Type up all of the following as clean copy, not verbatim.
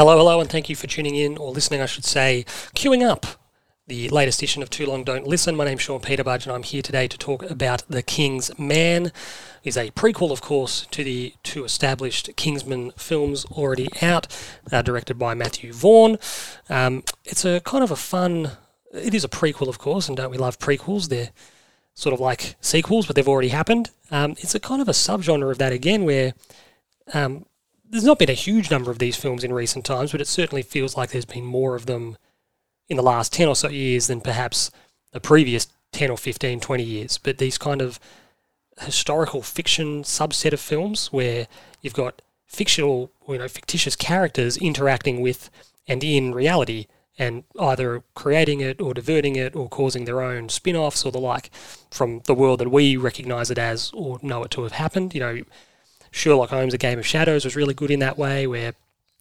Hello, hello, and thank you for tuning in, or listening, I should say, queuing up the latest edition of Too Long Don't Listen. My name's Sean Peterbudge, and I'm here today to talk about The King's Man. It is a prequel, of course, to the two established Kingsman films already out, directed by Matthew Vaughn. It's a kind of a fun... It is a prequel, of course, and don't we love prequels? They're sort of like sequels, but they've already happened. It's a kind of a subgenre of that again, where... There's not been a huge number of these films in recent times, but it certainly feels like there's been more of them in the last 10 or so years than perhaps the previous 10 or 15, 20 years. But these kind of historical fiction subset of films where you've got fictitious characters interacting with and in reality and either creating it or diverting it or causing their own spin-offs or the like from the world that we recognise it as or know it to have happened, you know... Sherlock Holmes, A Game of Shadows was really good in that way, where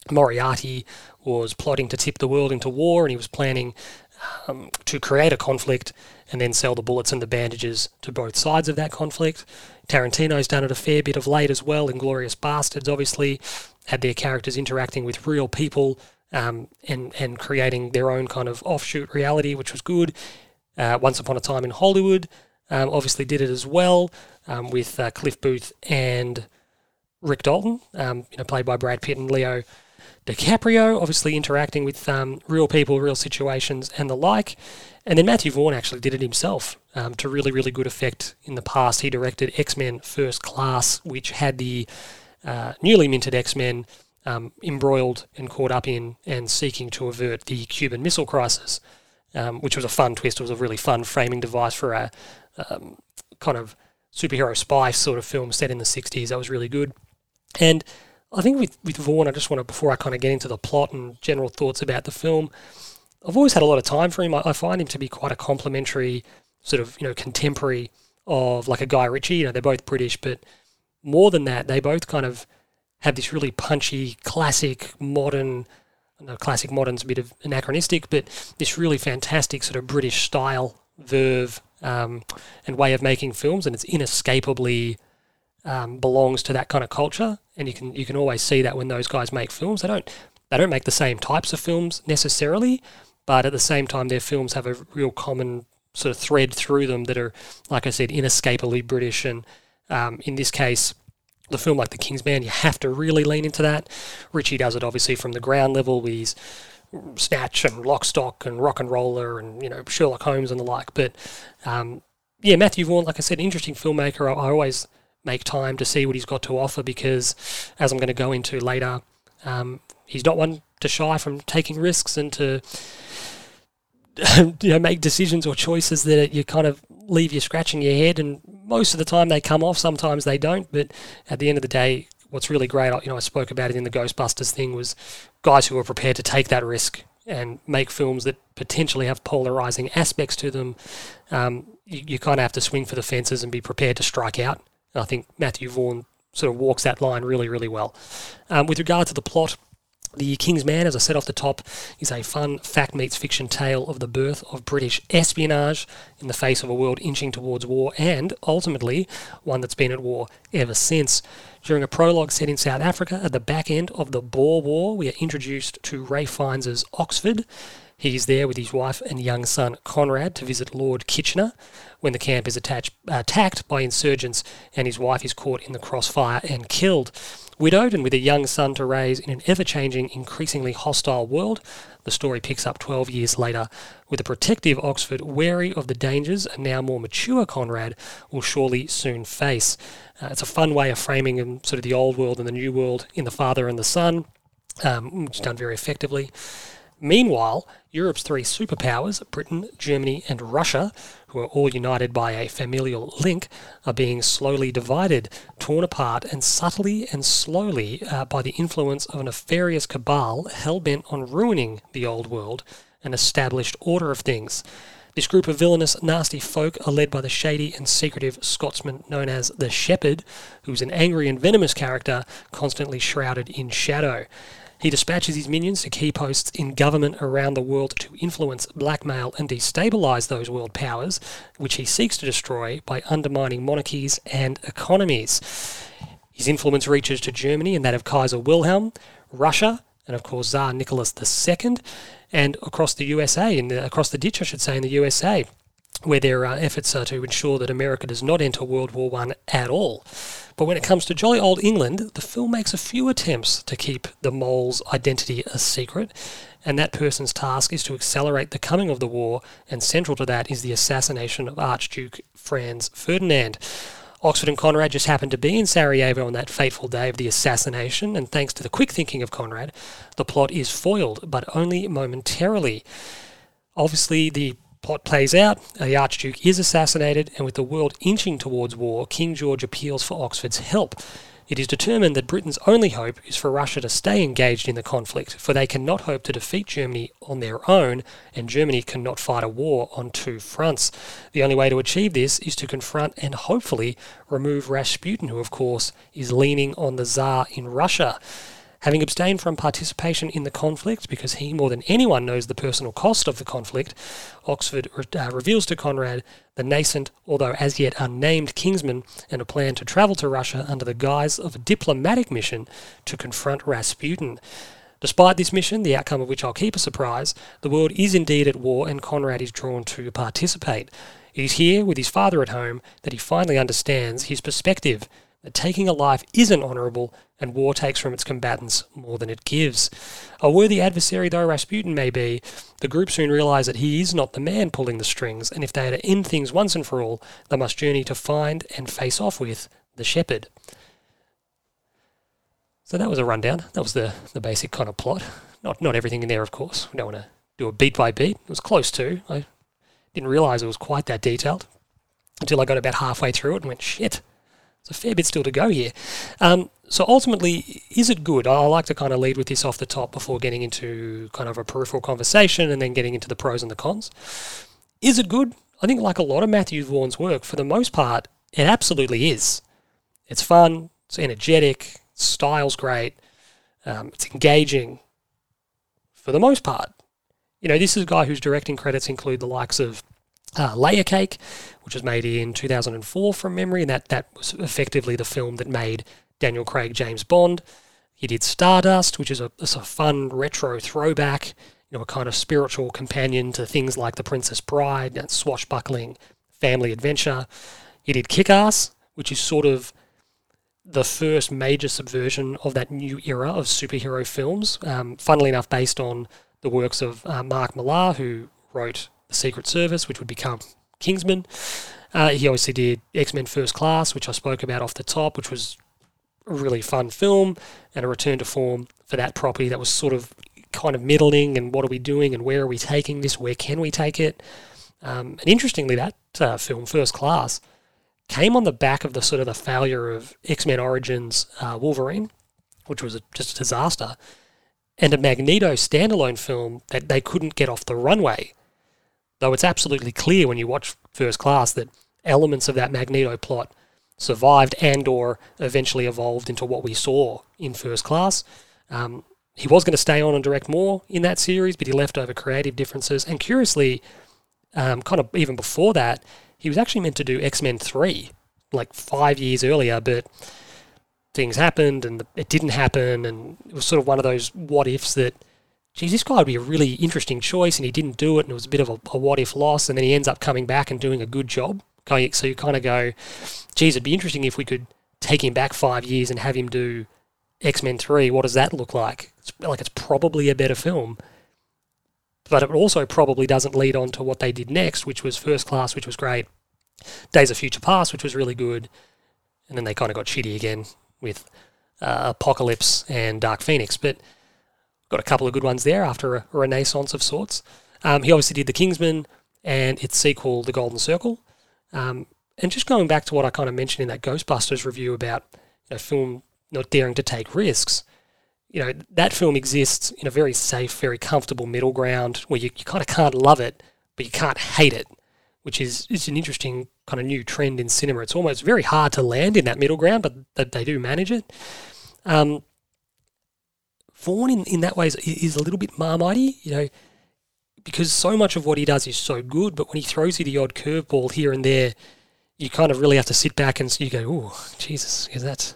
Moriarty was plotting to tip the world into war and he was planning to create a conflict and then sell the bullets and the bandages to both sides of that conflict. Tarantino's done it a fair bit of late as well. Inglourious Basterds obviously had their characters interacting with real people and creating their own kind of offshoot reality, which was good. Once Upon a Time in Hollywood obviously did it as well with Cliff Booth and... Rick Dalton, played by Brad Pitt and Leo DiCaprio, obviously interacting with real people, real situations and the like. And then Matthew Vaughn actually did it himself to really, really good effect in the past. He directed X-Men First Class, which had the newly minted X-Men embroiled and caught up in and seeking to avert the Cuban Missile Crisis, which was a fun twist. It was a really fun framing device for a kind of superhero spy sort of film set in the 60s. That was really good. And I think with Vaughn, I just want to, before I kind of get into the plot and general thoughts about the film, I've always had a lot of time for him. I find him to be quite a complimentary sort of, contemporary of like a Guy Ritchie. They're both British, but more than that, they both kind of have this really punchy, classic, modern, I know classic modern's a bit of anachronistic, but this really fantastic sort of British style, verve, and way of making films, and it's inescapably... belongs to that kind of culture, and you can always see that when those guys make films. They don't make the same types of films necessarily, but at the same time their films have a real common sort of thread through them that are, like I said, inescapably British. And in this case, the film like The King's Man, you have to really lean into that. Ritchie does it obviously from the ground level with his Snatch and Lock, Stock and Rock and Roller and Sherlock Holmes and the like. But Matthew Vaughn, like I said, interesting filmmaker. I always make time to see what he's got to offer because, as I'm going to go into later, he's not one to shy from taking risks and to make decisions or choices that you kind of leave you scratching your head, and most of the time they come off, sometimes they don't, but at the end of the day, what's really great, I spoke about it in the Ghostbusters thing, was guys who were prepared to take that risk and make films that potentially have polarising aspects to them. You kind of have to swing for the fences and be prepared to strike out. I think Matthew Vaughn sort of walks that line really, really well. With regard to the plot, The King's Man, as I said off the top, is a fun fact-meets-fiction tale of the birth of British espionage in the face of a world inching towards war and, ultimately, one that's been at war ever since. During a prologue set in South Africa at the back end of the Boer War, we are introduced to Ralph Fiennes' Oxford. He is there with his wife and young son Conrad to visit Lord Kitchener when the camp is attacked by insurgents and his wife is caught in the crossfire and killed. Widowed and with a young son to raise in an ever-changing, increasingly hostile world, the story picks up 12 years later with a protective Oxford wary of the dangers a now more mature Conrad will surely soon face. It's a fun way of framing sort of the old world and the new world in the father and the son, which is done very effectively. Meanwhile, Europe's three superpowers, Britain, Germany and Russia, who are all united by a familial link, are being slowly divided, torn apart and subtly and slowly by the influence of a nefarious cabal hell-bent on ruining the old world and established order of things. This group of villainous, nasty folk are led by the shady and secretive Scotsman known as the Shepherd, who's an angry and venomous character constantly shrouded in shadow. He dispatches his minions to key posts in government around the world to influence, blackmail and destabilise those world powers, which he seeks to destroy by undermining monarchies and economies. His influence reaches to Germany and that of Kaiser Wilhelm, Russia and of course Tsar Nicholas II, and across the USA, across the ditch, I should say, in the USA, where there are efforts to ensure that America does not enter World War I at all. But when it comes to jolly old England, the film makes a few attempts to keep the mole's identity a secret, and that person's task is to accelerate the coming of the war, and central to that is the assassination of Archduke Franz Ferdinand. Oxford and Conrad just happened to be in Sarajevo on that fateful day of the assassination, and thanks to the quick thinking of Conrad, the plot is foiled, but only momentarily. Obviously, the plot plays out, the Archduke is assassinated, and with the world inching towards war, King George appeals for Oxford's help. It is determined that Britain's only hope is for Russia to stay engaged in the conflict, for they cannot hope to defeat Germany on their own, and Germany cannot fight a war on two fronts. The only way to achieve this is to confront and hopefully remove Rasputin, who of course is leaning on the Tsar in Russia. Having abstained from participation in the conflict, because he more than anyone knows the personal cost of the conflict, Oxford reveals to Conrad the nascent, although as yet unnamed, Kingsman, and a plan to travel to Russia under the guise of a diplomatic mission to confront Rasputin. Despite this mission, the outcome of which I'll keep a surprise, the world is indeed at war and Conrad is drawn to participate. It is here, with his father at home, that he finally understands his perspective, that taking a life isn't honourable, and war takes from its combatants more than it gives. A worthy adversary though Rasputin may be, the group soon realise that he is not the man pulling the strings, and if they are to end things once and for all, they must journey to find and face off with the shepherd. So that was a rundown. That was the basic kind of plot. Not everything in there, of course. We don't want to do a beat by beat. It was close to. I didn't realise it was quite that detailed until I got about halfway through it and went, shit, there's a fair bit still to go here. So ultimately, is it good? I like to kind of lead with this off the top before getting into kind of a peripheral conversation and then getting into the pros and the cons. Is it good? I think like a lot of Matthew Vaughn's work, for the most part, it absolutely is. It's fun, it's energetic, style's great, it's engaging, for the most part. You know, this is a guy whose directing credits include the likes of Layer Cake, which was made in 2004 from memory, and that was effectively the film that made Daniel Craig James Bond. He did Stardust, which is a fun retro throwback, you know, a kind of spiritual companion to things like The Princess Bride, that swashbuckling family adventure. He did Kick-Ass, which is sort of the first major subversion of that new era of superhero films, funnily enough based on the works of Mark Millar, who wrote The Secret Service, which would become Kingsman. He obviously did X-Men First Class, which I spoke about off the top, which was a really fun film and a return to form for that property that was sort of kind of middling and what are we doing and where are we taking this, where can we take it. And interestingly, that film, First Class, came on the back of the sort of the failure of X-Men Origins Wolverine, which was just a disaster, and a Magneto standalone film that they couldn't get off the runway. Though it's absolutely clear when you watch First Class that elements of that Magneto plot survived and or eventually evolved into what we saw in First Class. He was going to stay on and direct more in that series, but he left over creative differences. And curiously, kind of even before that, he was actually meant to do X-Men 3, like 5 years earlier, but things happened and it didn't happen, and it was sort of one of those what-ifs that, geez, this guy would be a really interesting choice, and he didn't do it, and it was a bit of a what-if loss, and then he ends up coming back and doing a good job. So you kind of go, geez, it'd be interesting if we could take him back 5 years and have him do X-Men 3. What does that look like? It's probably a better film, but it also probably doesn't lead on to what they did next, which was First Class, which was great, Days of Future Past, which was really good, and then they kind of got shitty again with Apocalypse and Dark Phoenix, but got a couple of good ones there after a renaissance of sorts. He obviously did The Kingsman and its sequel, The Golden Circle. And just going back to what I kind of mentioned in that Ghostbusters review about a film not daring to take risks, you know, that film exists in a very safe, very comfortable middle ground where you kind of can't love it, but you can't hate it, which is an interesting kind of new trend in cinema. It's almost very hard to land in that middle ground, but they do manage it. Vaughan in that way is a little bit Marmite-y, you know, because so much of what he does is so good, but when he throws you the odd curveball here and there, you kind of really have to sit back and you go, oh, Jesus, is that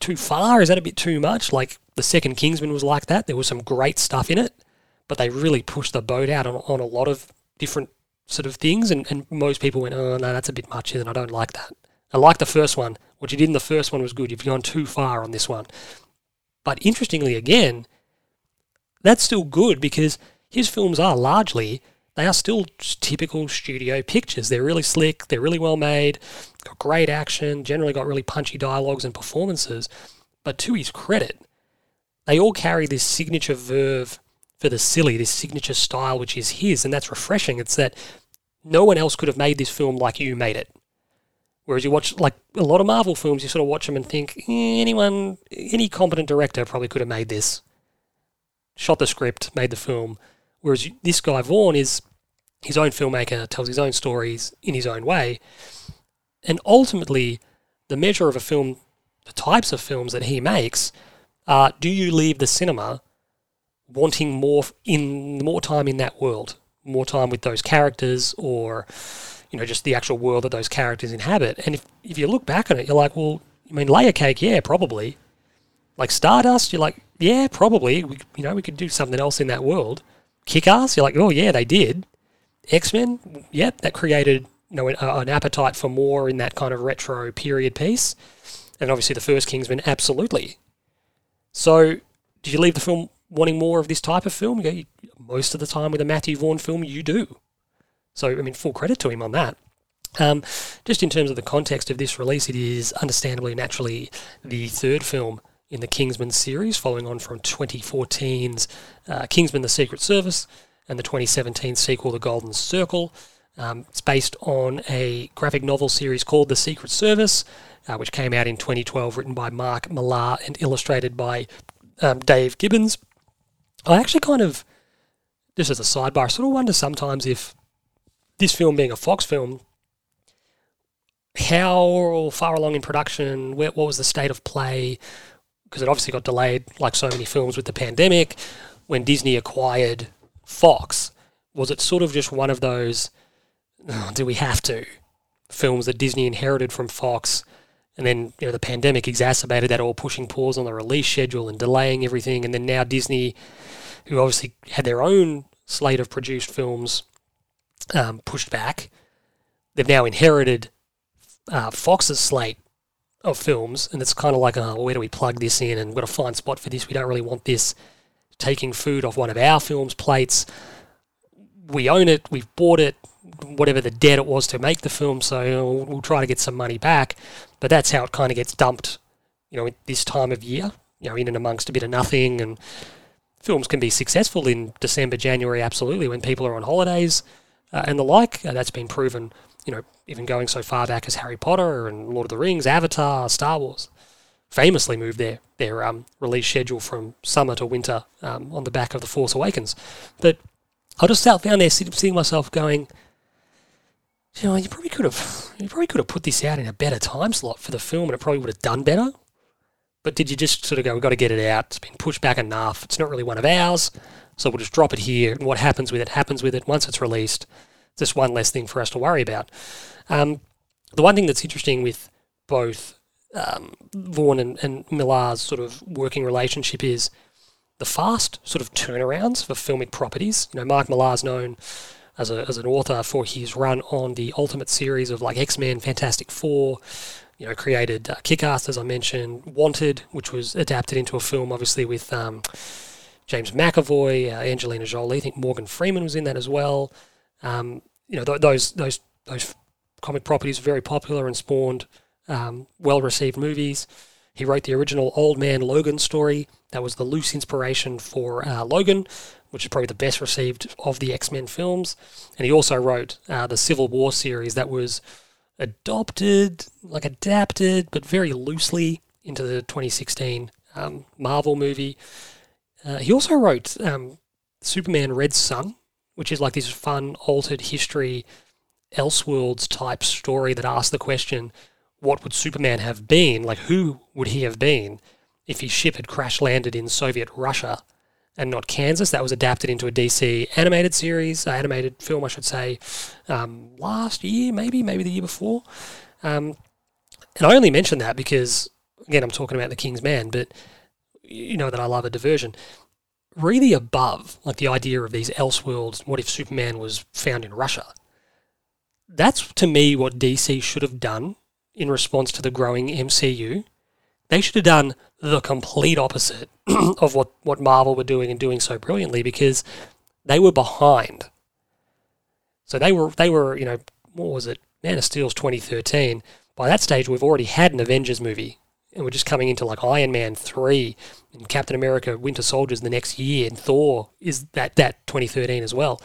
too far? Is that a bit too much? Like, The second Kingsman was like that. There was some great stuff in it, but they really pushed the boat out on a lot of different sort of things, and most people went, oh, no, that's a bit much, and I don't like that. I like the first one. What you did in the first one was good. You've gone too far on this one. But interestingly, again, that's still good because his films are largely, they are still typical studio pictures. They're really slick, they're really well made, got great action, generally got really punchy dialogues and performances. But to his credit, they all carry this signature verve for the silly, this signature style which is his, and that's refreshing. It's that no one else could have made this film like you made it. Whereas you watch, like, a lot of Marvel films, you sort of watch them and think, anyone, any competent director probably could have made this. Shot the script, made the film. Whereas this guy, Vaughn, is his own filmmaker, tells his own stories in his own way. And ultimately, the measure of a film, the types of films that he makes, are do you leave the cinema wanting more time in that world, more time with those characters or, you know, just the actual world that those characters inhabit. And if you look back on it, you're like, well, I mean, Layer Cake, yeah, probably. Like Stardust, you're like, yeah, probably. We could do something else in that world. Kick-Ass, you're like, oh, yeah, they did. X-Men, yep, that created, you know, an appetite for more in that kind of retro period piece. And obviously the first Kingsman, absolutely. So did you leave the film wanting more of this type of film? Most of the time with a Matthew Vaughn film, you do. So, I mean, full credit to him on that. Just in terms of the context of this release, it is understandably, naturally, the third film in the Kingsman series, following on from 2014's Kingsman: The Secret Service and the 2017 sequel, The Golden Circle. It's based on a graphic novel series called The Secret Service, which came out in 2012, written by Mark Millar and illustrated by Dave Gibbons. I actually kind of, just as a sidebar, I sort of wonder sometimes if this film being a Fox film, how far along in production, what was the state of play? Because it obviously got delayed, like so many films with the pandemic. When Disney acquired Fox, was it sort of just one of those, do we have to, films that Disney inherited from Fox, and then, you know, the pandemic exacerbated that, all pushing pause on the release schedule and delaying everything, and then now Disney, who obviously had their own slate of produced films, pushed back. They've now inherited Fox's slate of films, and it's kind of like, oh, where do we plug this in? And we've got to find a spot for this. We don't really want this taking food off one of our film's plates. We own it. We've bought it. Whatever the debt it was to make the film, so we'll try to get some money back. But that's how it kind of gets dumped, you know, this time of year, you know, in and amongst a bit of nothing. And films can be successful in December, January, absolutely, when people are on holidays. And the like, that's been proven, you know, even going so far back as Harry Potter and Lord of the Rings, Avatar, Star Wars, famously moved their release schedule from summer to winter on the back of The Force Awakens. But I just found there seeing myself going, you know, you probably could have put this out in a better time slot for the film, and it probably would have done better. But did you just sort of go, we've got to get it out, it's been pushed back enough, it's not really one of ours, so we'll just drop it here, and what happens with it once it's released. It's just one less thing for us to worry about. The one thing that's interesting with both Vaughn and Millar's sort of working relationship is the fast sort of turnarounds for filmic properties. You know, Mark Millar's known as an author for his run on the Ultimate series of, like, X-Men, Fantastic Four, you know, created Kick-Ass, as I mentioned, Wanted, which was adapted into a film, obviously, with James McAvoy, Angelina Jolie. I think Morgan Freeman was in that as well. You know, those comic properties were very popular and spawned well-received movies. He wrote the original Old Man Logan story. That was the loose inspiration for Logan, which is probably the best received of the X-Men films. And he also wrote the Civil War series that was adapted, but very loosely into the 2016 Marvel movie. He also wrote Superman Red Sun, which is like this fun, altered history, Elseworlds-type story that asks the question, what would Superman have been? Like, who would he have been if his ship had crash-landed in Soviet Russia and not Kansas? That was adapted into a DC animated film, I should say, last year, maybe the year before. And I only mention that because, again, I'm talking about The King's Man, but you know that I love a diversion. Really above, like the idea of these Elseworlds, what if Superman was found in Russia? That's, to me, what DC should have done in response to the growing MCU. They should have done the complete opposite of what Marvel were doing and doing so brilliantly, because they were behind. So they were you know, what was it? Man of Steel's 2013. By that stage, we've already had an Avengers movie. And we're just coming into like Iron Man 3 and Captain America Winter Soldiers the next year, and Thor is that 2013 as well.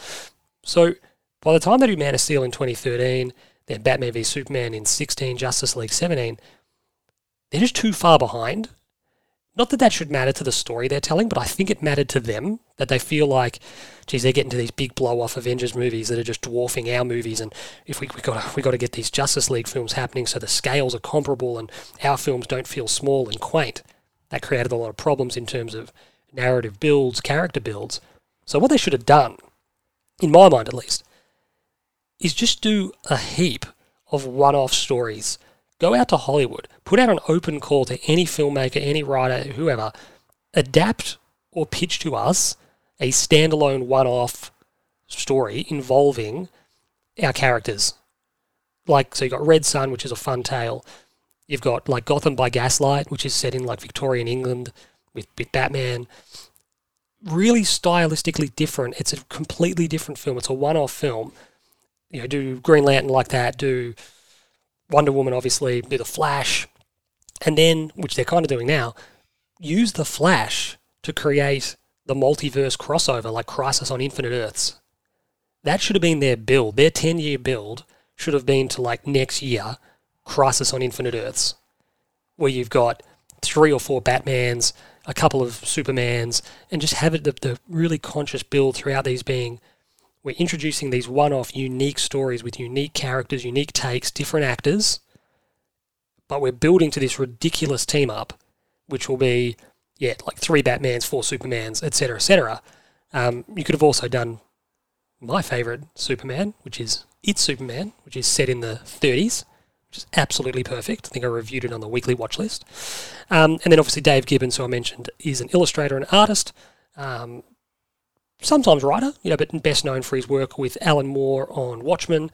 So by the time they do Man of Steel in 2013, then Batman v Superman in 2016, Justice League 2017, they're just too far behind. Not that that should matter to the story they're telling, but I think it mattered to them that they feel like, geez, they're getting to these big blow-off Avengers movies that are just dwarfing our movies, and if we got to get these Justice League films happening so the scales are comparable and our films don't feel small and quaint. That created a lot of problems in terms of narrative builds, character builds. So what they should have done, in my mind at least, is just do a heap of one-off stories. Go out to Hollywood, put out an open call to any filmmaker, any writer, whoever, adapt or pitch to us a standalone one-off story involving our characters. Like, so you've got Red Sun, which is a fun tale. You've got, like, Gotham by Gaslight, which is set in, like, Victorian England with Batman. Really stylistically different. It's a completely different film. It's a one-off film. You know, do Green Lantern like that, do Wonder Woman, obviously, do The Flash, and then, which they're kind of doing now, use The Flash to create the multiverse crossover, like Crisis on Infinite Earths. That should have been their build. Their 10-year build should have been to, like, next year, Crisis on Infinite Earths, where you've got 3 or 4 Batmans, a couple of Supermans, and just have it the really conscious build throughout these being, we're introducing these one-off unique stories with unique characters, unique takes, different actors, but we're building to this ridiculous team-up, which will be, yeah, like 3 Batmans, 4 Supermans, etc., etc. You could have also done my favourite Superman, which is It's Superman, which is set in the 30s, which is absolutely perfect. I think I reviewed it on the weekly watch list. And then obviously Dave Gibbons, who I mentioned, is an illustrator and artist, sometimes writer, you know, but best known for his work with Alan Moore on Watchmen.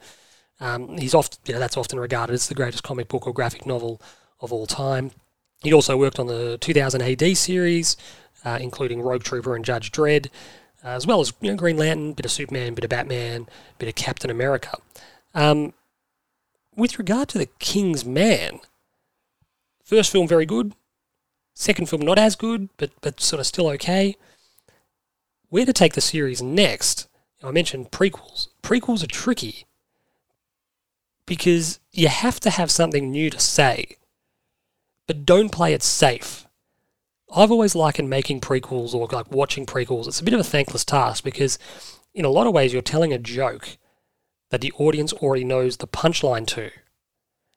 He's often, you know, that's often regarded as the greatest comic book or graphic novel of all time. He also worked on the 2000 AD series, including Rogue Trooper and Judge Dredd, as well as, you know, Green Lantern, bit of Superman, bit of Batman, bit of Captain America. With regard to The King's Man, first film very good, second film not as good, but sort of still okay. Where to take the series next? I mentioned prequels. Prequels are tricky because you have to have something new to say, but don't play it safe. I've always likened making prequels or like watching prequels. It's a bit of a thankless task because in a lot of ways you're telling a joke that the audience already knows the punchline to.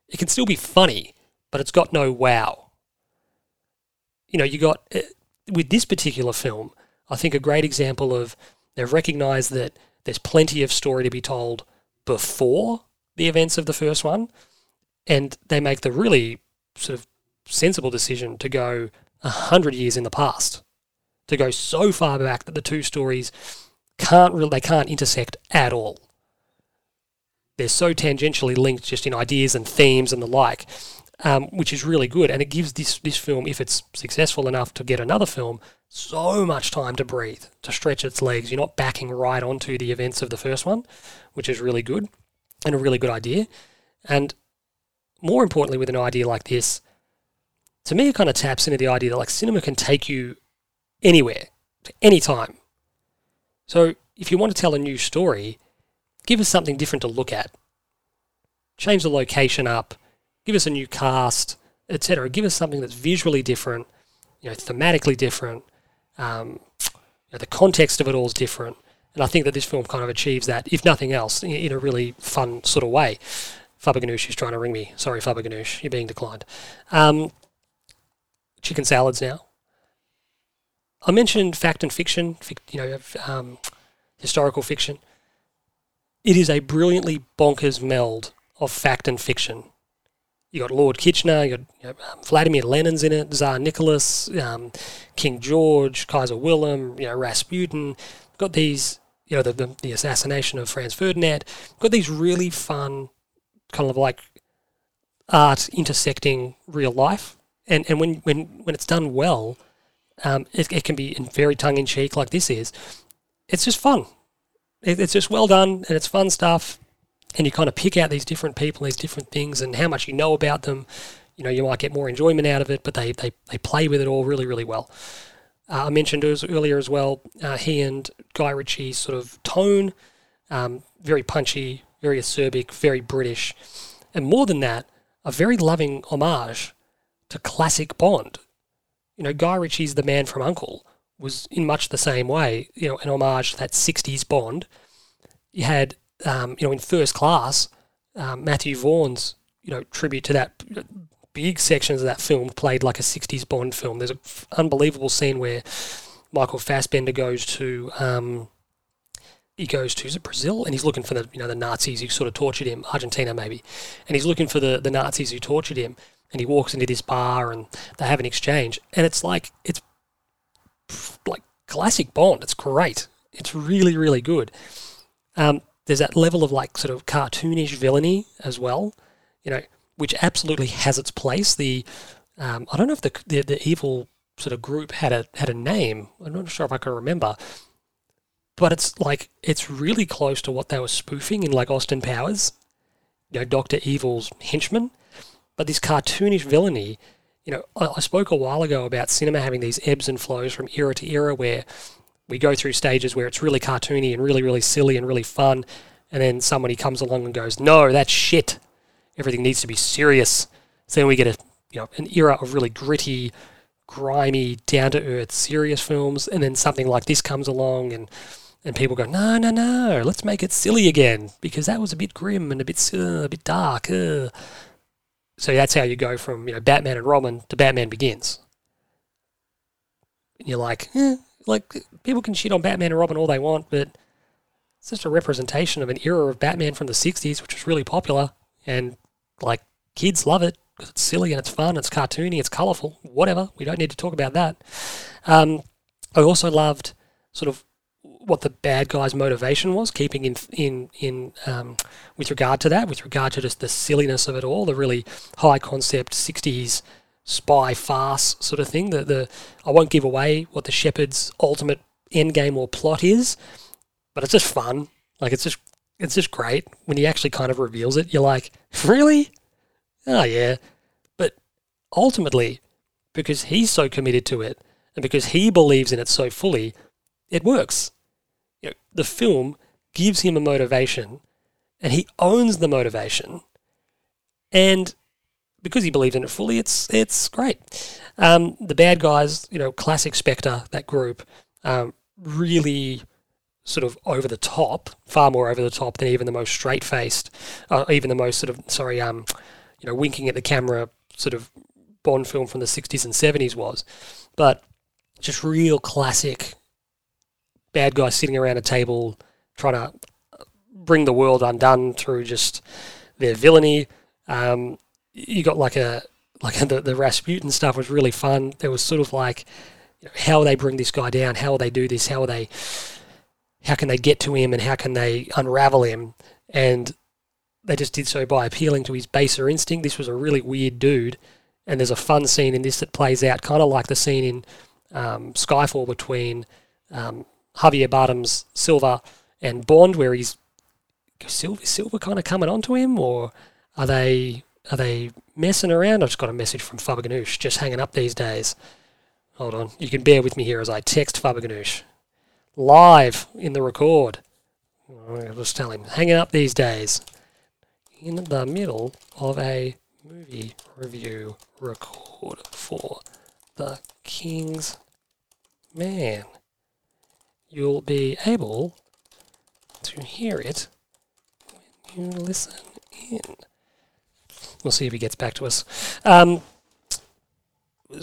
It can still be funny, but it's got no wow. You know, you got, with this particular film, I think a great example of they've recognised that there's plenty of story to be told before the events of the first one, and they make the really sort of sensible decision to go 100 years in the past, to go so far back that the two stories can't intersect at all. They're so tangentially linked just in ideas and themes and the like, which is really good, and it gives this film, if it's successful enough to get another film, so much time to breathe, to stretch its legs. You're not backing right onto the events of the first one, which is really good and a really good idea. And more importantly, with an idea like this, to me it kind of taps into the idea that like cinema can take you anywhere, to any time. So if you want to tell a new story, give us something different to look at. Change the location up, give us a new cast, etc. Give us something that's visually different, you know, thematically different. You know, the context of it all is different, and I think that this film kind of achieves that, if nothing else, in a really fun sort of way. Faber Ganoush is trying to ring me. Sorry, Faber Ganoush, you're being declined. Chicken salads now. I mentioned fact and fiction, historical fiction. It is a brilliantly bonkers meld of fact and fiction. you got Lord Kitchener, you got Vladimir Lenin's in it, Tsar Nicholas, King George, Kaiser Wilhelm, Rasputin. Got these, the assassination of Franz Ferdinand. Got these really fun kind of like art intersecting real life, and when it's done well, it can be very tongue in cheek like this is. It's just fun. It's just well done, and it's fun stuff. And you kind of pick out these different people, these different things, and how much you know about them. You might get more enjoyment out of it, but they play with it all really, really well. I mentioned earlier as well, he and Guy Ritchie's sort of tone, very punchy, very acerbic, very British. And more than that, a very loving homage to classic Bond. Guy Ritchie's The Man from U.N.C.L.E. was in much the same way, an homage to that 60s Bond. You had, in First Class, Matthew Vaughn's, tribute to that. Big sections of that film played like a 60s Bond film. There's an unbelievable scene where Michael Fassbender goes to, is it Brazil? And he's looking for the Nazis who sort of tortured him, Argentina maybe. And he's looking for the Nazis who tortured him. And he walks into this bar and they have an exchange. And it's like classic Bond. It's great. It's really, really good. There's that level of like sort of cartoonish villainy as well, which absolutely has its place. I don't know if the evil sort of group had a name. I'm not sure if I can remember. But it's really close to what they were spoofing in like Austin Powers, Dr. Evil's henchman. But this cartoonish villainy, I spoke a while ago about cinema having these ebbs and flows from era to era where we go through stages where it's really cartoony and really, really silly and really fun. And then somebody comes along and goes, no, that's shit. Everything needs to be serious. So then we get an era of really gritty, grimy, down-to-earth, serious films, and then something like this comes along and people go, no, no, no, let's make it silly again because that was a bit grim and a bit dark. So that's how you go from Batman and Robin to Batman Begins. And you're like, people can shit on Batman and Robin all they want, but it's just a representation of an era of Batman from the 60s, which was really popular. And, kids love it because it's silly and it's fun, it's cartoony, it's colourful, whatever. We don't need to talk about that. I also loved sort of what the bad guy's motivation was, keeping in with regard to that, with regard to just the silliness of it all, the really high-concept 60s spy farce sort of thing. I won't give away what the Shepherd's ultimate endgame or plot is, but it's just fun. It's just great when he actually kind of reveals it. You're like, really? Oh, yeah. But ultimately, because he's so committed to it and because he believes in it so fully, it works. The film gives him a motivation and he owns the motivation. And because he believes in it fully, it's great. The bad guys, classic Spectre, that group, really sort of over the top, far more over the top than even the most straight-faced, even the most sort of, winking at the camera sort of Bond film from the 60s and 70s was. But just real classic bad guys sitting around a table trying to bring the world undone through just their villainy. You got the Rasputin stuff was really fun. There was sort of how will they bring this guy down? How will they do this? How can they get to him and how can they unravel him? And they just did so by appealing to his baser instinct. This was a really weird dude. And there's a fun scene in this that plays out kind of like the scene in Skyfall between Javier Bardem's Silver and Bond, where he's Silver kind of coming onto him, or are they messing around? I've just got a message from Faber Ganoush, just hanging up these days. Hold on. You can bear with me here as I text Faber Ganoush. Live in the record. I'll just tell him, hanging up these days. In the middle of a movie review record for The King's Man. You'll be able to hear it when you listen in. We'll see if he gets back to us. Let's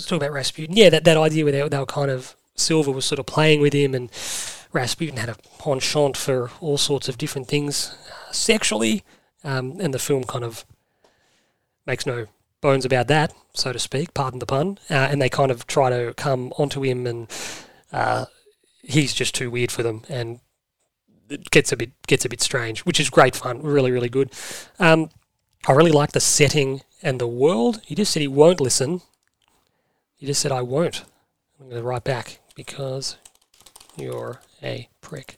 talk about Rasputin. Yeah, that idea where they were kind of Silver was sort of playing with him, and Rasputin had a penchant for all sorts of different things sexually, and the film kind of makes no bones about that, so to speak, pardon the pun, and they kind of try to come onto him, and he's just too weird for them, and it gets a bit strange, which is great fun, really, really good. I really like the setting and the world. He just said he won't listen. He just said, I won't. I'm going to write back because you're a prick.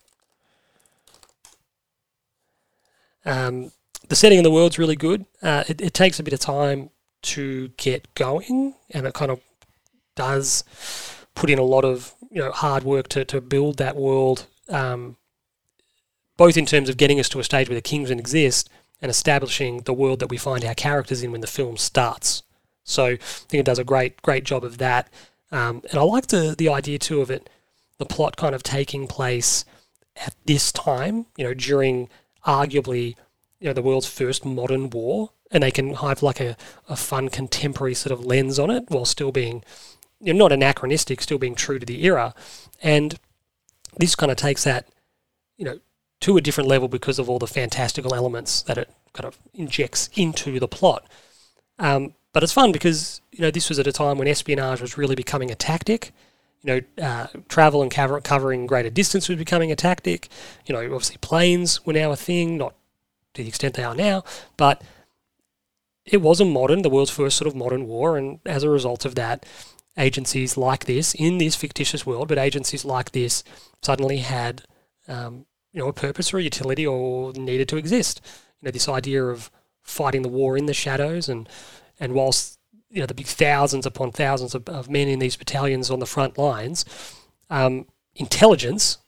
The setting in the world's really good. It takes a bit of time to get going, and it kind of does put in a lot of hard work to build that world, both in terms of getting us to a stage where the Kingsmen exist and establishing the world that we find our characters in when the film starts. So I think it does a great job of that. And I like the idea too of it, the plot kind of taking place at this time, during arguably the world's first modern war, and they can have like a fun contemporary sort of lens on it while still being not anachronistic, still being true to the era. And this kind of takes that to a different level because of all the fantastical elements that it kind of injects into the plot. But it's fun because this was at a time when espionage was really becoming a tactic. Travel and covering greater distance was becoming a tactic. Obviously planes were now a thing, not to the extent they are now, but it was the world's first sort of modern war, and as a result of that, agencies like this, in this fictitious world, but agencies like this suddenly had a purpose or a utility or needed to exist. This idea of fighting the war in the shadows, and whilst the big thousands upon thousands of men in these battalions on the front lines, intelligence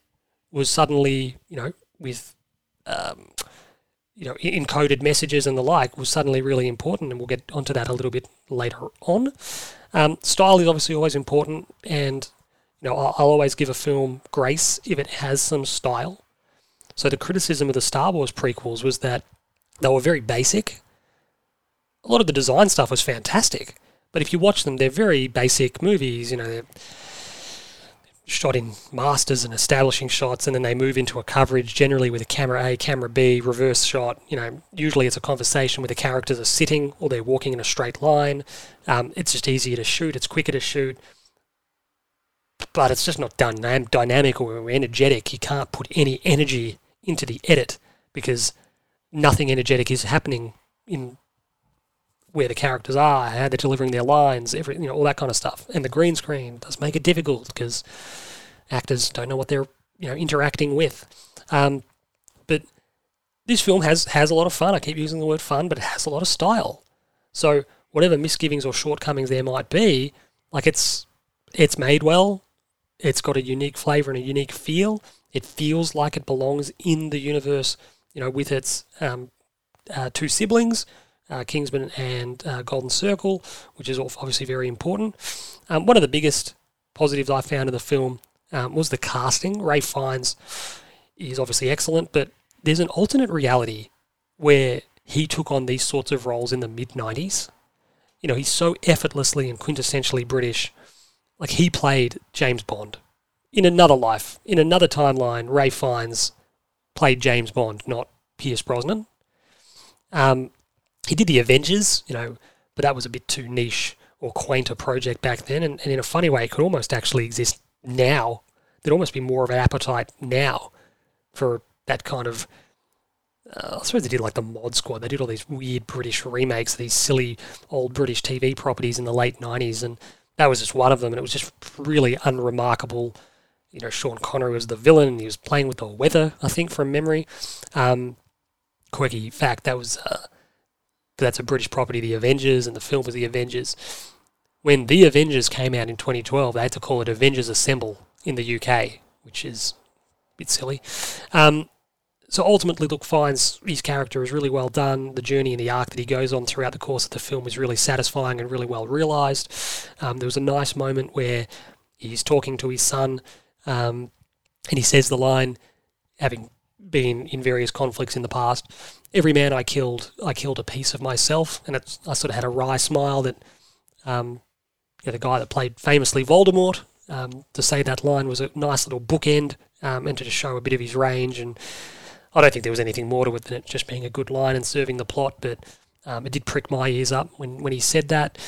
was suddenly, with encoded messages and the like, was suddenly really important, and we'll get onto that a little bit later on. Style is obviously always important, and I'll always give a film grace if it has some style. So the criticism of the Star Wars prequels was that they were very basic. A lot of the design stuff was fantastic, but if you watch them, they're very basic movies. They're shot in masters and establishing shots, and then they move into a coverage generally with a camera A, camera B, reverse shot. Usually it's a conversation where the characters are sitting or they're walking in a straight line. It's just easier to shoot. It's quicker to shoot. But it's just not dynamic or energetic. You can't put any energy into the edit because nothing energetic is happening in where the characters are, how they're delivering their lines, all that kind of stuff. And the green screen does make it difficult because actors don't know what they're interacting with. But this film has a lot of fun. I keep using the word fun, but it has a lot of style. So whatever misgivings or shortcomings there might be, it's made well. It's got a unique flavour and a unique feel. It feels like it belongs in the universe, with its two siblings, Kingsman and Golden Circle, which is obviously very important. One of the biggest positives I found in the film was the casting. Ralph Fiennes is obviously excellent, but there's an alternate reality where he took on these sorts of roles in the mid-90s. He's so effortlessly and quintessentially British. Like, he played James Bond. In another life, in another timeline, Ralph Fiennes played James Bond, not Pierce Brosnan. He did The Avengers, but that was a bit too niche or quaint a project back then, and in a funny way, it could almost actually exist now. There'd almost be more of an appetite now for that kind of... I suppose they did like the Mod Squad. They did all these weird British remakes, these silly old British TV properties in the late 90s, and that was just one of them, and it was just really unremarkable. Sean Connery was the villain, and he was playing with the weather, I think, from memory. Quirky fact, that was... that's a British property, The Avengers, and the film was The Avengers. When The Avengers came out in 2012, they had to call it Avengers Assemble in the UK, which is a bit silly. So ultimately, look, Fiennes, his character is really well done. The journey and the arc that he goes on throughout the course of the film is really satisfying and really well realised. There was a nice moment where he's talking to his son, and he says the line, having been in various conflicts in the past, every man I killed a piece of myself. And I sort of had a wry smile that the guy that played famously Voldemort, to say that line was a nice little bookend, and to just show a bit of his range. And I don't think there was anything more to it than it just being a good line and serving the plot, but It did prick my ears up when he said that.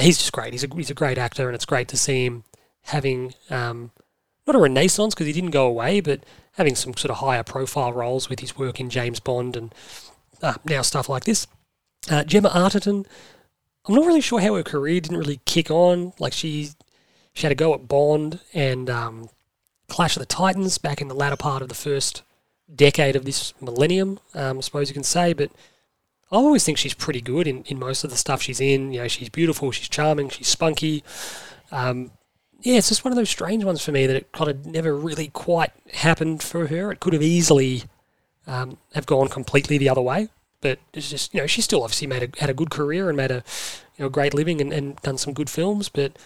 He's just great. He's a great actor, and it's great to see him having not a renaissance because he didn't go away, but having some sort of higher profile roles with his work in James Bond and now stuff like this. Gemma Arterton, I'm not really sure how her career didn't really kick on. Like she had a go at Bond and Clash of the Titans back in the latter part of the first decade of this millennium, I suppose you can say, but I always think she's pretty good in most of the stuff she's in. You know, she's beautiful, she's charming, she's spunky. Yeah, it's just one of those strange ones for me that it kind of never really quite happened for her. It could have easily have gone completely the other way, but it's just, you know, she still obviously had a good career and made a, you know, great living and done some good films, but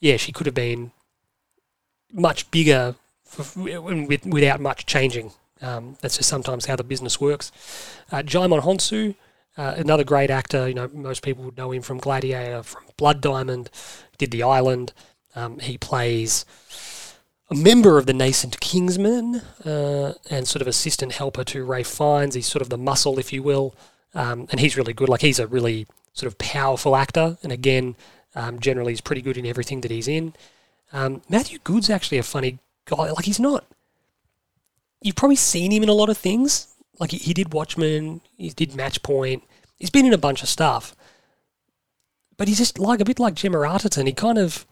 yeah, she could have been much bigger without much changing. That's just sometimes how the business works. Djimon Hounsou, another great actor. You know, most people would know him from Gladiator, from Blood Diamond, did The Island. He plays a member of the nascent Kingsman and sort of assistant helper to Ralph Fiennes. He's sort of the muscle, if you will, and he's really good. Like, he's a really sort of powerful actor, and again, generally he's pretty good in everything that he's in. Matthew Good's actually a funny guy. Like, he's not... You've probably seen him in a lot of things. Like, he did Watchmen, he did Match Point. He's been in a bunch of stuff. But he's just like a bit like Gemma Arterton. He kind of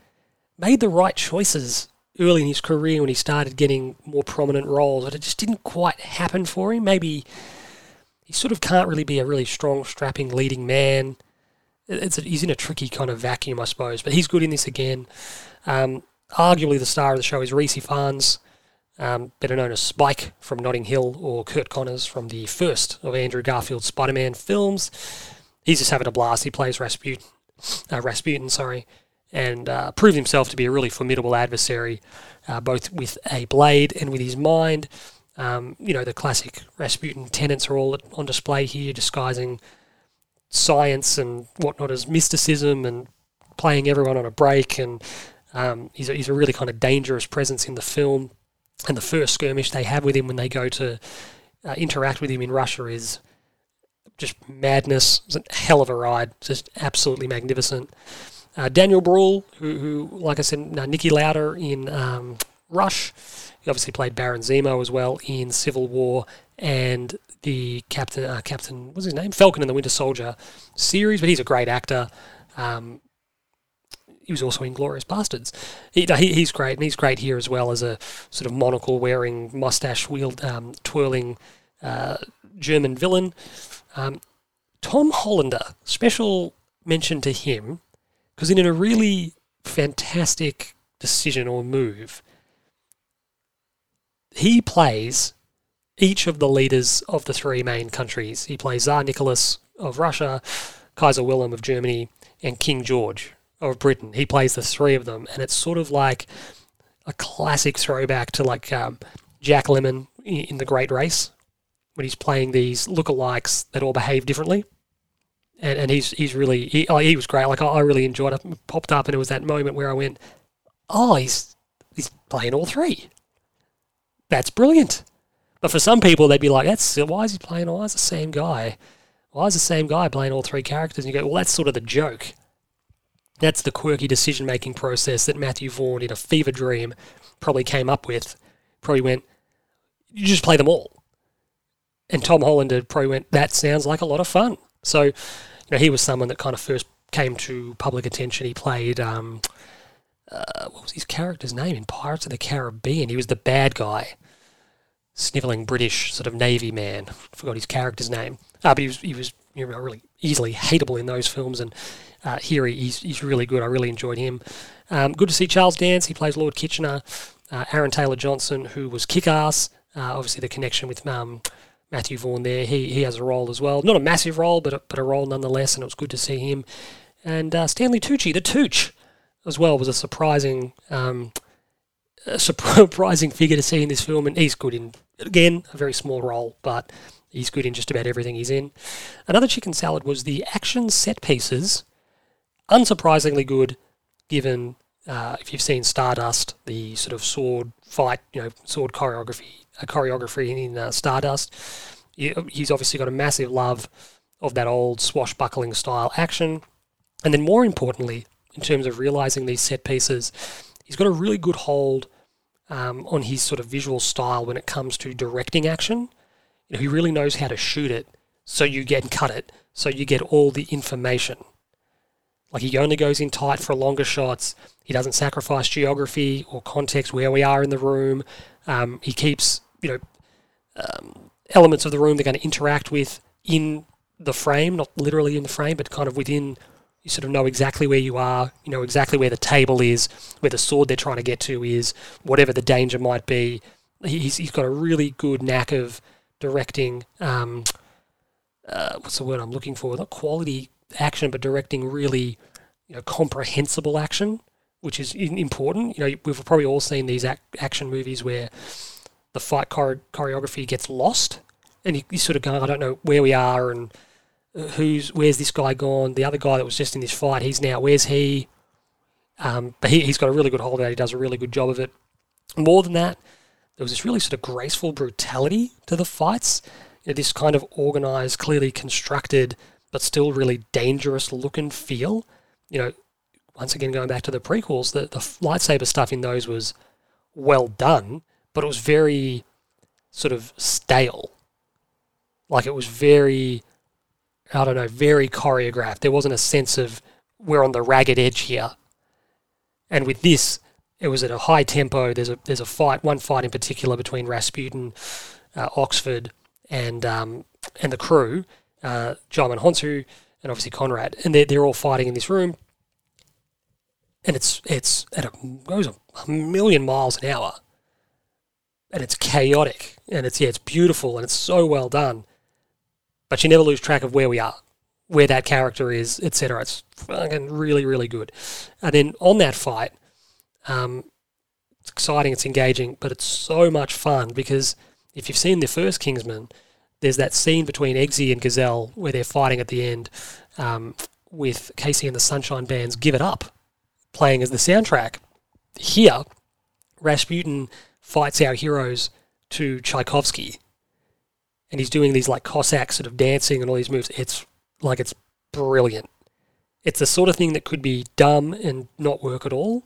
made the right choices early in his career when he started getting more prominent roles, but it just didn't quite happen for him. Maybe he sort of can't really be a really strong, strapping, leading man. He's in a tricky kind of vacuum, I suppose, but he's good in this again. Arguably the star of the show is Ralph Fiennes, better known as Spike from Notting Hill or Kurt Connors from the first of Andrew Garfield's Spider-Man films. He's just having a blast. He plays Rasputin, and proved himself to be a really formidable adversary, both with a blade and with his mind. You know, the classic Rasputin tenets are all on display here, disguising science and whatnot as mysticism and playing everyone on a break, and he's a really kind of dangerous presence in the film. And the first skirmish they have with him when they go to interact with him in Russia is just madness. It's a hell of a ride, just absolutely magnificent. Daniel Bruhl, who like I said, Niki Lauda in Rush. He obviously played Baron Zemo as well in Civil War and the Captain, what's his name? Falcon and the Winter Soldier series, but he's a great actor. He was also in Inglourious Basterds. He's great, and he's great here as well as a sort of monocle-wearing, mustache-twirling German villain. Tom Hollander, special mention to him, because in a really fantastic decision or move, he plays each of the leaders of the three main countries. He plays Tsar Nicholas of Russia, Kaiser Wilhelm of Germany, and King George of Britain. He plays the three of them, and it's sort of like a classic throwback to like Jack Lemmon in The Great Race, when he's playing these lookalikes that all behave differently, and he was great. Like, I really enjoyed it. It popped up, and it was that moment where I went, oh, he's playing all three. That's brilliant. But for some people, they'd be like, why is the same guy? Why is the same guy playing all three characters? And you go, well, that's sort of the joke. That's the quirky decision-making process that Matthew Vaughn, in a fever dream, probably came up with. Probably went, you just play them all. And Tom Hollander probably went, that sounds like a lot of fun. So, you know, he was someone that kind of first came to public attention. He played, what was his character's name in Pirates of the Caribbean? He was the bad guy, snivelling British sort of Navy man. Forgot his character's name. But he was you know, really easily hateable in those films, and here he's really good. I really enjoyed him. Good to see Charles Dance. He plays Lord Kitchener. Aaron Taylor-Johnson, who was Kick-Ass. Obviously the connection with Matthew Vaughn there. He has a role as well. Not a massive role, but a role nonetheless, and it was good to see him. And Stanley Tucci, the Tooch, as well, was a surprising figure to see in this film, and he's good in, again, a very small role, but he's good in just about everything he's in. Another chicken salad was the action set pieces. Unsurprisingly good, given if you've seen Stardust, the sort of sword fight, you know, sword choreography in Stardust. He's obviously got a massive love of that old swashbuckling style action. And then more importantly, in terms of realising these set pieces, he's got a really good hold on his sort of visual style when it comes to directing action. You know, he really knows how to shoot it so you get cut it, so you get all the information. Like, he only goes in tight for longer shots. He doesn't sacrifice geography or context where we are in the room. He keeps, elements of the room they're going to interact with in the frame, not literally in the frame, but kind of within. You sort of know exactly where you are, you know exactly where the table is, where the sword they're trying to get to is, whatever the danger might be. He's got a really good knack of directing, what's the word I'm looking for? Not quality action, but directing really, comprehensible action, which is important. You know, we've probably all seen these action movies where the fight choreography gets lost, and you sort of go, I don't know where we are, and where's this guy gone? The other guy that was just in this fight, he's now, where's he? But he's got a really good hold of it. He does a really good job of it. More than that, there was this really sort of graceful brutality to the fights. This kind of organised, clearly constructed, but still really dangerous look and feel. Once again, going back to the prequels, the lightsaber stuff in those was well done, but it was very sort of stale. Like, it was very... very choreographed. There wasn't a sense of, we're on the ragged edge here. And with this, it was at a high tempo. There's a fight, one fight in particular between Rasputin, Oxford, and the crew, Djimon Hounsou, and obviously Conrad. And they're all fighting in this room. And it's at goes a million miles an hour. And it's chaotic. And it's beautiful. And it's so well done. But you never lose track of where we are, where that character is, etc. It's fucking really, really good. And then on that fight, it's exciting, it's engaging, but it's so much fun because if you've seen the first Kingsman, there's that scene between Eggsy and Gazelle where they're fighting at the end with Casey and the Sunshine Band's Give It Up playing as the soundtrack. Here, Rasputin fights our heroes to Tchaikovsky. And he's doing these like Cossack sort of dancing and all these moves. It's brilliant. It's the sort of thing that could be dumb and not work at all.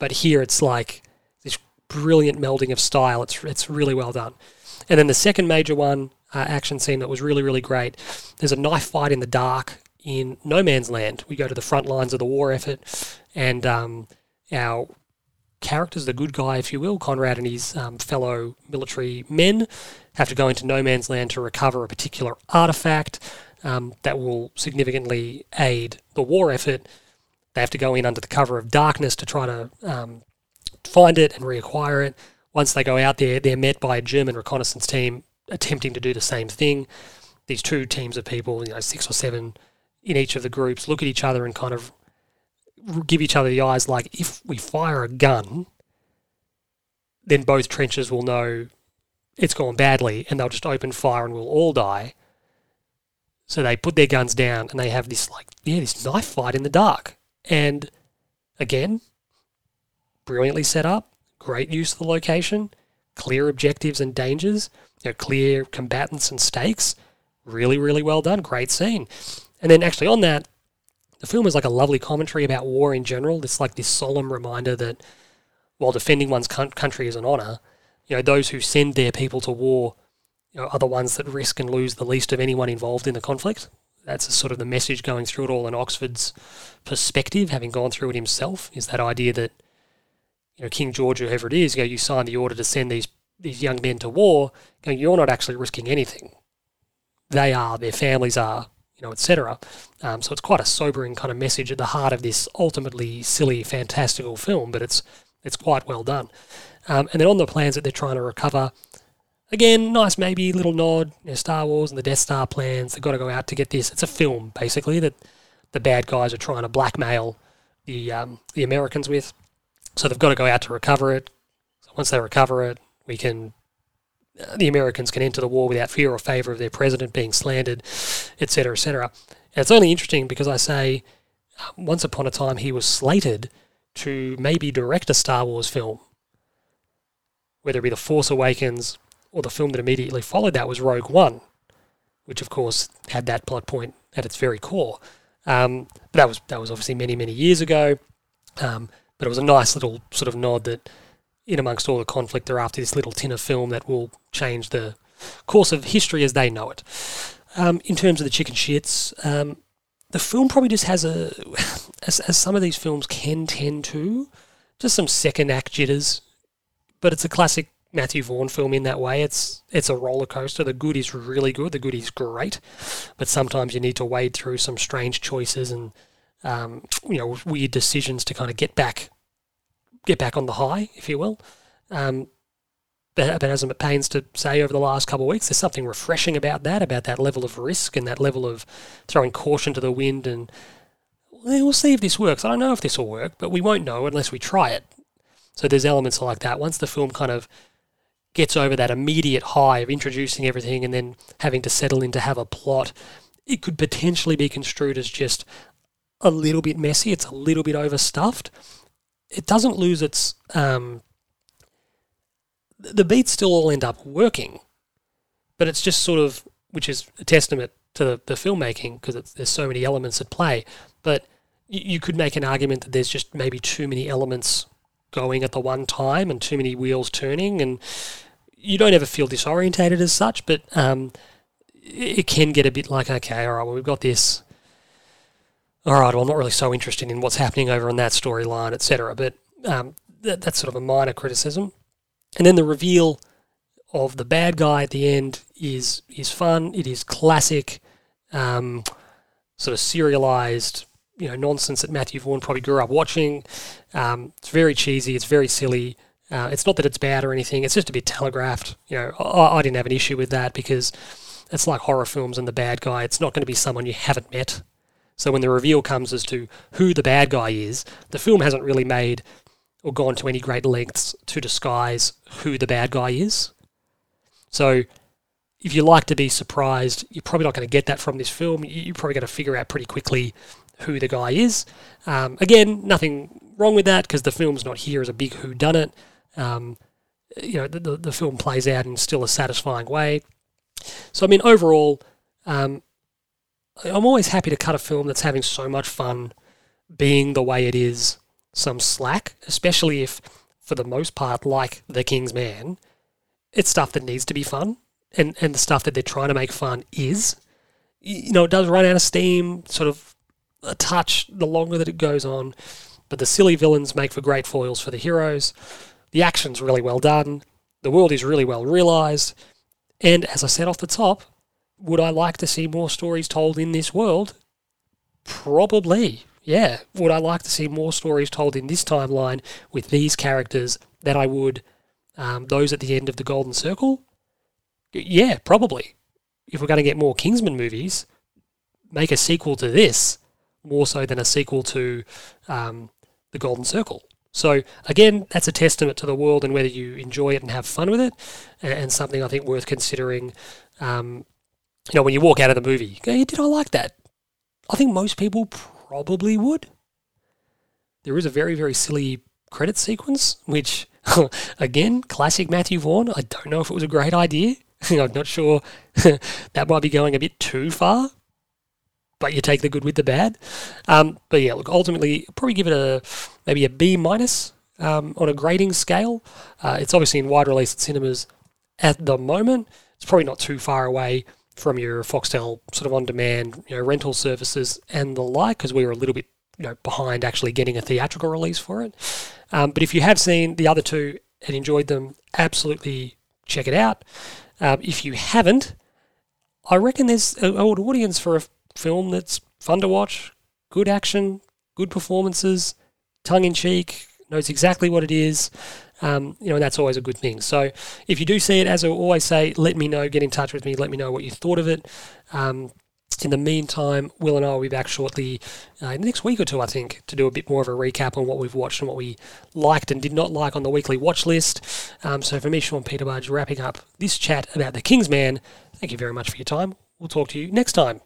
But here it's like this brilliant melding of style. It's really well done. And then the second major one, action scene that was really, really great, there's a knife fight in the dark in No Man's Land. We go to the front lines of the war effort and our characters, the good guy, if you will, Conrad and his fellow military men have to go into no man's land to recover a particular artifact that will significantly aid the war effort. They have to go in under the cover of darkness to try to find it and reacquire it. Once they go out there, they're met by a German reconnaissance team attempting to do the same thing. These two teams of people, 6 or 7 in each of the groups, look at each other and kind of give each other the eyes, like, if we fire a gun, then both trenches will know it's gone badly and they'll just open fire and we'll all die. So they put their guns down and they have this, this knife fight in the dark. And, again, brilliantly set up, great use of the location, clear objectives and dangers, clear combatants and stakes. Really, really well done. Great scene. And then actually on that, the film is like a lovely commentary about war in general. It's like this solemn reminder that while defending one's country is an honour, those who send their people to war are the ones that risk and lose the least of anyone involved in the conflict. That's sort of the message going through it all in Oxford's perspective, having gone through it himself, is that idea that King George, whoever it is, you sign the order to send these young men to war, you're not actually risking anything. They are, their families are, etc. So it's quite a sobering kind of message at the heart of this ultimately silly, fantastical film, but it's quite well done. And then on the plans that they're trying to recover, again, nice maybe little nod, Star Wars and the Death Star plans, they've got to go out to get this. It's a film, basically, that the bad guys are trying to blackmail the Americans with. So they've got to go out to recover it. So once they recover it, the Americans can enter the war without fear or favour of their president being slandered, etc., etc. And it's only interesting because I say, once upon a time he was slated to maybe direct a Star Wars film, whether it be The Force Awakens or the film that immediately followed that was Rogue One. which of course had that plot point at its very core. But that was obviously many, many years ago. But it was a nice little sort of nod that in amongst all the conflict, they're after this little tin of film that will change the course of history as they know it. In terms of the chicken shits, the film probably just has a, as some of these films can tend to, just some second act jitters. But it's a classic Matthew Vaughn film in that way. It's a roller coaster. The good is really good. The good is great. But sometimes you need to wade through some strange choices and weird decisions to kind of get back on the high, if you will. But as I'm at pains to say over the last couple of weeks, there's something refreshing about that level of risk and that level of throwing caution to the wind and we'll see if this works. I don't know if this will work, but we won't know unless we try it. So there's elements like that. Once the film kind of gets over that immediate high of introducing everything and then having to settle in to have a plot, it could potentially be construed as just a little bit messy. It's a little bit overstuffed. It doesn't lose its... the beats still all end up working, but it's just sort of... which is a testament to the filmmaking because there's so many elements at play, but you could make an argument that there's just maybe too many elements going at the one time and too many wheels turning, and you don't ever feel disorientated as such, but it can get a bit like, okay, all right, well, we've got this... all right, well, I'm not really so interested in what's happening over on that storyline, etc. But that's sort of a minor criticism. And then the reveal of the bad guy at the end is fun. It is classic, sort of serialized, nonsense that Matthew Vaughn probably grew up watching. It's very cheesy. It's very silly. It's not that it's bad or anything. It's just a bit telegraphed. I didn't have an issue with that because it's like horror films and the bad guy. It's not going to be someone you haven't met. So when the reveal comes as to who the bad guy is, the film hasn't really made or gone to any great lengths to disguise who the bad guy is. So if you like to be surprised, you're probably not going to get that from this film. You're probably going to figure out pretty quickly who the guy is. Again, nothing wrong with that because the film's not here as a big whodunit. The film plays out in still a satisfying way. So, overall... I'm always happy to cut a film that's having so much fun being the way it is some slack, especially if, for the most part, like The King's Man, it's stuff that needs to be fun, and the stuff that they're trying to make fun is. It does run out of steam, sort of a touch, the longer that it goes on, but the silly villains make for great foils for the heroes. The action's really well done. The world is really well realised. And as I said off the top... would I like to see more stories told in this world? Probably, yeah. Would I like to see more stories told in this timeline with these characters than I would those at the end of The Golden Circle? Yeah, probably. If we're going to get more Kingsman movies, make a sequel to this more so than a sequel to The Golden Circle. So, again, that's a testament to the world and whether you enjoy it and have fun with it, and something I think worth considering. When you walk out of the movie, you go, did I like that? I think most people probably would. There is a very, very silly credit sequence, which, again, classic Matthew Vaughn. I don't know if it was a great idea. I'm not sure. That might be going a bit too far, but you take the good with the bad. Ultimately, probably give it maybe a B- on a grading scale. It's obviously in wide release at cinemas at the moment. It's probably not too far away from your Foxtel sort of on-demand, rental services and the like, because we were a little bit, behind actually getting a theatrical release for it. But if you have seen the other two and enjoyed them, absolutely check it out. If you haven't, I reckon there's an audience for a film that's fun to watch, good action, good performances, tongue-in-cheek, knows exactly what it is. And that's always a good thing. So if you do see it, as I always say, let me know, get in touch with me, let me know what you thought of it. In the meantime, Will and I will be back shortly, in the next week or two, I think, to do a bit more of a recap on what we've watched and what we liked and did not like on the weekly watch list. So for me, Sean Peterbudge, wrapping up this chat about The King's Man, thank you very much for your time. We'll talk to you next time.